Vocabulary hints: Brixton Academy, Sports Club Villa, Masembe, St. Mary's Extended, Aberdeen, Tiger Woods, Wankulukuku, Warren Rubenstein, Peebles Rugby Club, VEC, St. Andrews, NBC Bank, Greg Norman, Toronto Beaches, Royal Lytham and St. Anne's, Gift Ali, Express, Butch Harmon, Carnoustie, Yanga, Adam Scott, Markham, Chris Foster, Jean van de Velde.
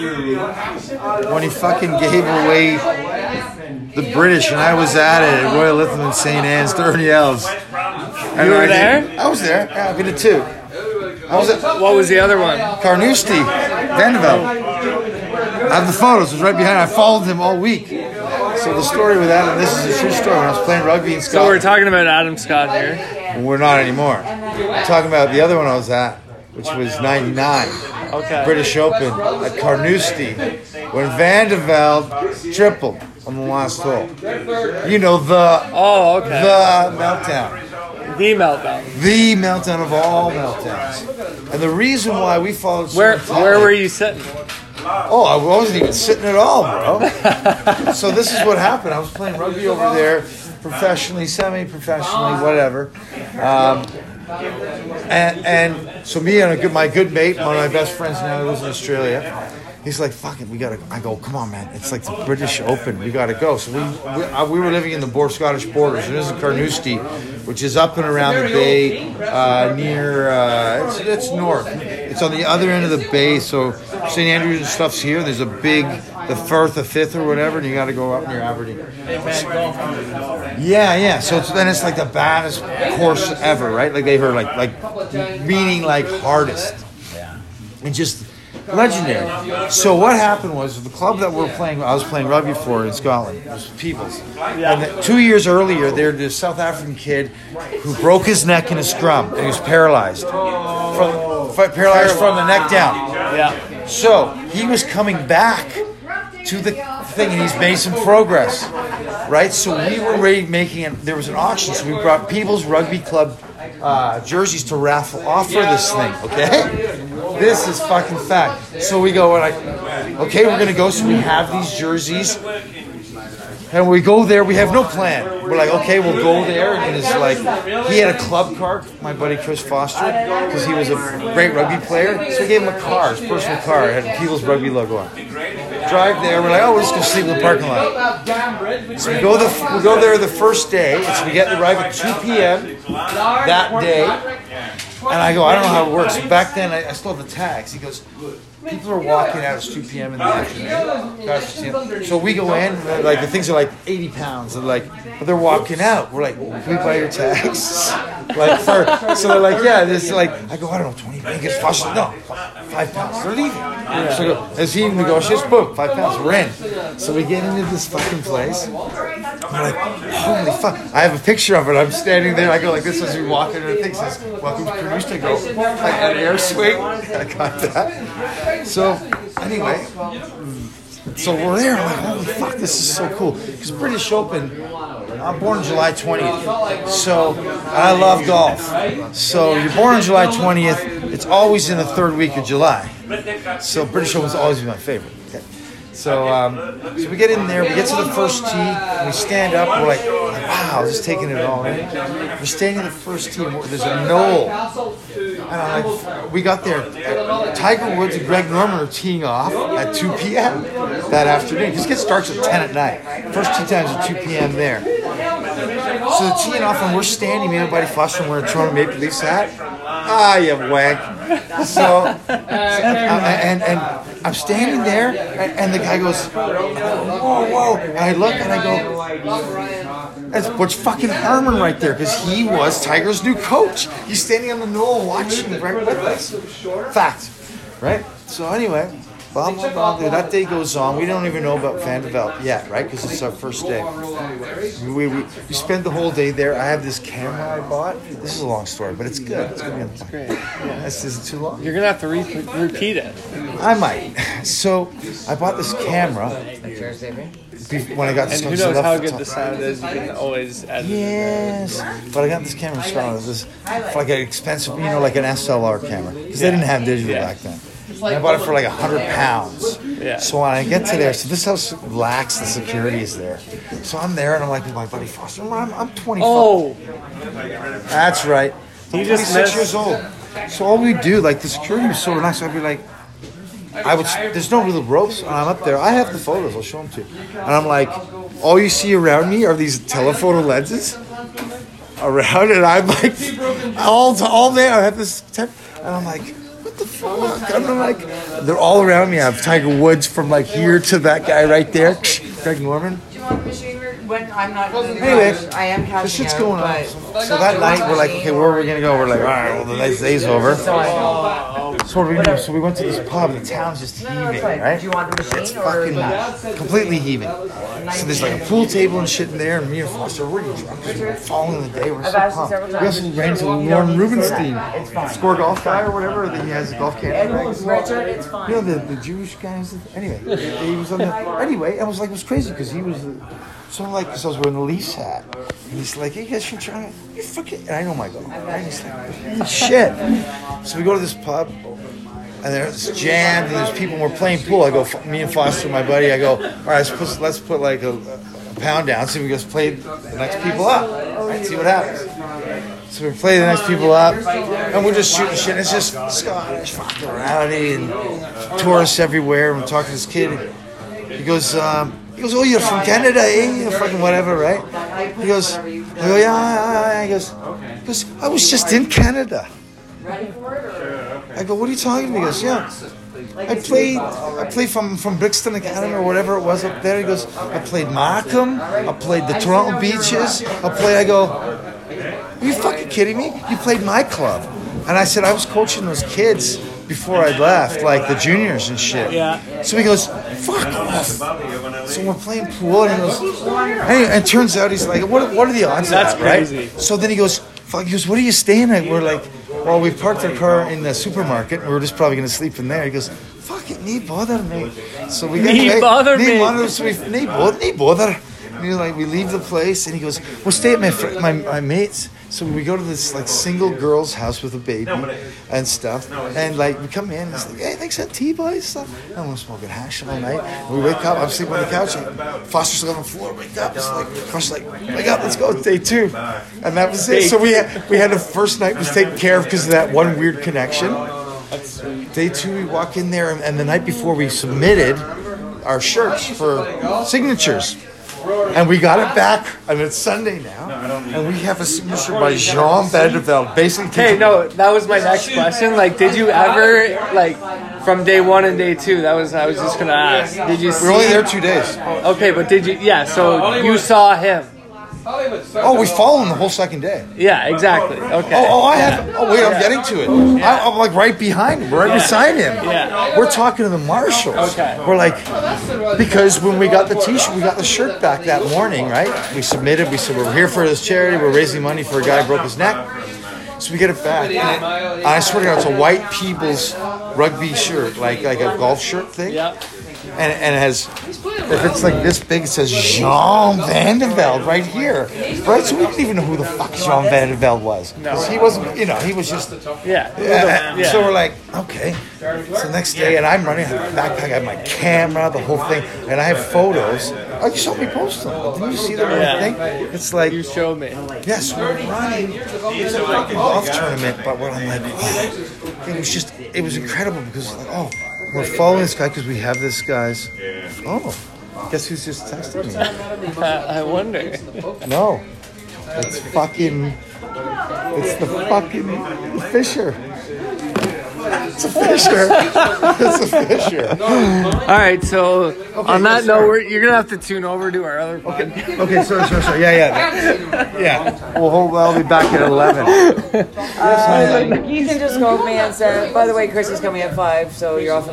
when he fucking gave away the British, and I was at it at Royal Lytham and St. Anne's, 30 L's. You were there? I was there. Yeah, I did it too. What was the other one? Carnoustie, Van de Velde. I have the photos. It was right behind. I followed him all week. So the story with Adam, this is a true story. When I was playing rugby in Scotland. So we're talking about Adam Scott here. And we're not anymore. We're talking about the other one I was at, which was 99. Okay. British Open at Carnoustie. When Van de Velde tripled on the last hole. You know, the meltdown. The meltdown. The meltdown of all meltdowns. And the reason why we followed... Where were you sitting? Oh, I wasn't even sitting at all, bro. So this is what happened. I was playing rugby over there, professionally, semi-professionally, whatever. And so me and my good mate, one of my best friends now who lives in Australia, he's like, fuck it, we got to go. I go, come on, man. It's like the British Open. We got to go. So we were living in the Scottish borders. It is in Carnoustie, which is up and around the bay near... it's north. It's on the other end of the bay. So St. Andrews and stuff's here. There's a big... the Firth, the Fifth or whatever, and you got to go up near Aberdeen. Yeah. So then it's like the baddest course ever, right? Like they heard, like meaning like hardest. Yeah. And just... legendary. So what happened was the club that I was playing rugby for in Scotland, was Peebles. And 2 years earlier, there was this South African kid who broke his neck in a scrum, and he was paralyzed. Paralyzed from the neck down. Yeah. So he was coming back to the thing, and he's made some progress, right? So we were there was an auction, so we brought Peebles Rugby Club jerseys to raffle off for this thing, okay? This is fucking fact. So we go, we're going to go. So we have these jerseys. And we go there. We have no plan. We're like, okay, we'll go there. And it's like, he had a club card, my buddy Chris Foster, because he was a great rugby player. So we gave him a car, his personal car. It had Peebles Rugby logo on. Drive there. We're like, oh, let's go sleep in the parking lot. So we go there the first day. So we arrive at 2 p.m. that day. And I go, I don't know how it works. Back then, I still have the tags. He goes, people are walking out. It's 2 p.m. in the afternoon. So we go in. Like the things are like 80 pounds. And like, but they're walking out. We're like, can we buy your tags? So they're like, yeah. This like, I go, I don't know, 20 packets. No, 5 pounds. They're leaving. So I go, as he negotiates, boom, 5 pounds. We're in. So we get into this fucking place. I'm like, holy fuck. I have a picture of it. I'm standing there. I go like this as we walk into the thing. Says, welcome to Carnoustie. I go, I got air sweep. I got that. So, anyway. So we're there. I'm like, holy fuck, this is so cool. Because British Open, I'm born on July 20th. So, I love golf. So, you're born on July 20th. It's always in the third week of July. So, British Open's always been my favorite. Okay. So we get in there, we get to the first tee, and we stand up, we're like, wow, just taking it all in. We're standing at the first tee, there's a knoll. And I'm like, we got there, Tiger Woods and Greg Norman are teeing off at 2 p.m. that afternoon. Because it starts at 10 at night. First tee times at 2 p.m. there. So they're teeing off, and we're standing, me and my buddy Foster, wearing a Toronto Maple Leafs hat. Ah, you wank. So I'm standing there, and the guy goes, whoa. And I look, and I go, that's Butch fucking Harmon right there, because he was Tiger's new coach. He's standing on the knoll watching right with us. Fact. Right? So anyway, blah, blah, blah. That day goes on. We don't even know about Van de Velde yet, right? Because it's our first day. We spent the whole day there. I have this camera I bought. This is a long story, but it's good. It's going to be great. This isn't too long. You're going to have to repeat it. I might. So I bought this camera when I got this. And who knows how good the sound is? You can always edit it. Yes. But I got this camera started. It was like an expensive, like an SLR camera. Because they didn't have digital back then. And I bought it for like £100. Yeah. So when I get to there, so this house lacks the security is there. So I'm there and I'm like, my buddy Foster, I'm 25. Oh, that's right. I'm 26 years old. So all we do, like the security was so nice. I'd be like, there's no real ropes. And I'm up there. I have the photos. I'll show them to you. And I'm like, all you see around me are these telephoto lenses around, and I'm like, all day I have this, and I'm like. What the fuck? I'm like, They're all around me. I have Tiger Woods from like here to that guy right there, Greg Norman. Do you want the machine? When I'm not doing it, I am cashing. This shit's going on. So that night we're like, okay, where are we gonna go? We're like, all right, well the next day's over. So what do we do? So we went to this pub and the town's just heaving, right? Do you want the machine? It's fucking completely heaving. So there's like a pool table and shit in there, and me and Foster were really drunk. We're following the day, we're so pumped. We also ran into Warren Rubenstein, score golf guy or whatever. He has a golf camp, right? You know the Jewish guys. Anyway, he was on the. Anyway, I was like, it was crazy because he was. So I'm like, because I was wearing the Leafs hat. And he's like, hey, guys from Toronto, you fucking... And I know my goal. Right? And he's like, holy shit. So we go to this pub, and there's jammed, and there's people, and we're playing pool. I go, me and Foster, my buddy, I go, all right, let's put like a pound down, see if we just play the next people up. Right, see what happens. So we play the next people up, and we're just shooting shit. And it's just Scottish fucking rowdy, and tourists everywhere. And we're talking to this kid. He goes... He goes, oh, you're from Canada, eh? You're fucking whatever, right? He goes, oh, yeah. He goes, I was just in Canada. I go, what are you talking about? He goes, yeah. I played from Brixton Academy or whatever it was up there. He goes, I played Markham. I played the Toronto Beaches. I go, are you fucking kidding me? You played my club. And I said, I was coaching those kids before I left, like the juniors and shit. Yeah. So he goes, fuck off. So we're playing pool, and he goes, and it turns out he's like, what are the odds of that, right? Crazy. So then he goes, fuck, he goes, what are you staying at? We're like, well, we parked our car in the supermarket, and we're just probably going to sleep in there. He goes, fuck it, nee bother me. So we get nee bother. And he's like, we leave the place, and he goes, we'll stay at my mate's. So we go to this like single girl's house with a baby and stuff, and like we come in and it's like, hey, thanks for tea, boys, stuff. And we're smoking hash all night. And we wake up, I'm sleeping on the couch, and Foster's on the floor. Wake up, it's like Foster's like, wake up, let's go, day two, and that was it. So we had the first night was taken care of because of that one weird connection. Day two, we walk in there, and the night before we submitted our shirts for signatures. And we got it back, and it's Sunday now, and we have a signature by Jean van de Velde. Basically, hey, no, that was my next question. Like, did you ever, like, from day one and day two? That was I was just gonna ask. Did you? We're only there 2 days. Okay, but did you? Yeah, so you saw him. Oh, we followed him the whole second day. Yeah, exactly. Okay. Oh, I have. Oh, wait, I'm getting to it. Yeah. I'm like right behind him. We're right beside him. Yeah. We're talking to the marshals. Okay. We're like, because when we got the t-shirt, we got the shirt back that morning, right? We submitted. We said we're here for this charity. We're raising money for a guy who broke his neck. So we get it back. And I swear to God, it's a white Peebles rugby shirt, like a golf shirt thing. Yeah. And it has, if it's like this big, it says Jean van de Velde right here. Right? So we didn't even know who the fuck Jean van de Velde was. Because he wasn't, you know, he was just... Yeah. So we're like, okay. So next day, and I'm running, I have a backpack, I have my camera, the whole thing, and I have photos. Oh, you saw me post them. But didn't you see the little thing? It's like... You showed me. Yes, we're running a fucking golf tournament, but we're like, oh. It was just, it was incredible because, like, oh... We're following this guy because we have this guy's... Oh, guess who's just texted me? I wonder. No. It's the fucking Fisher. It's a Fisher. All right, so on that note, you're going to have to tune over to our other podcast. Okay, sorry. Yeah. Well, I'll be back at 11. Ethan just called me and said, by the way, Chris is coming at 5, so you're off.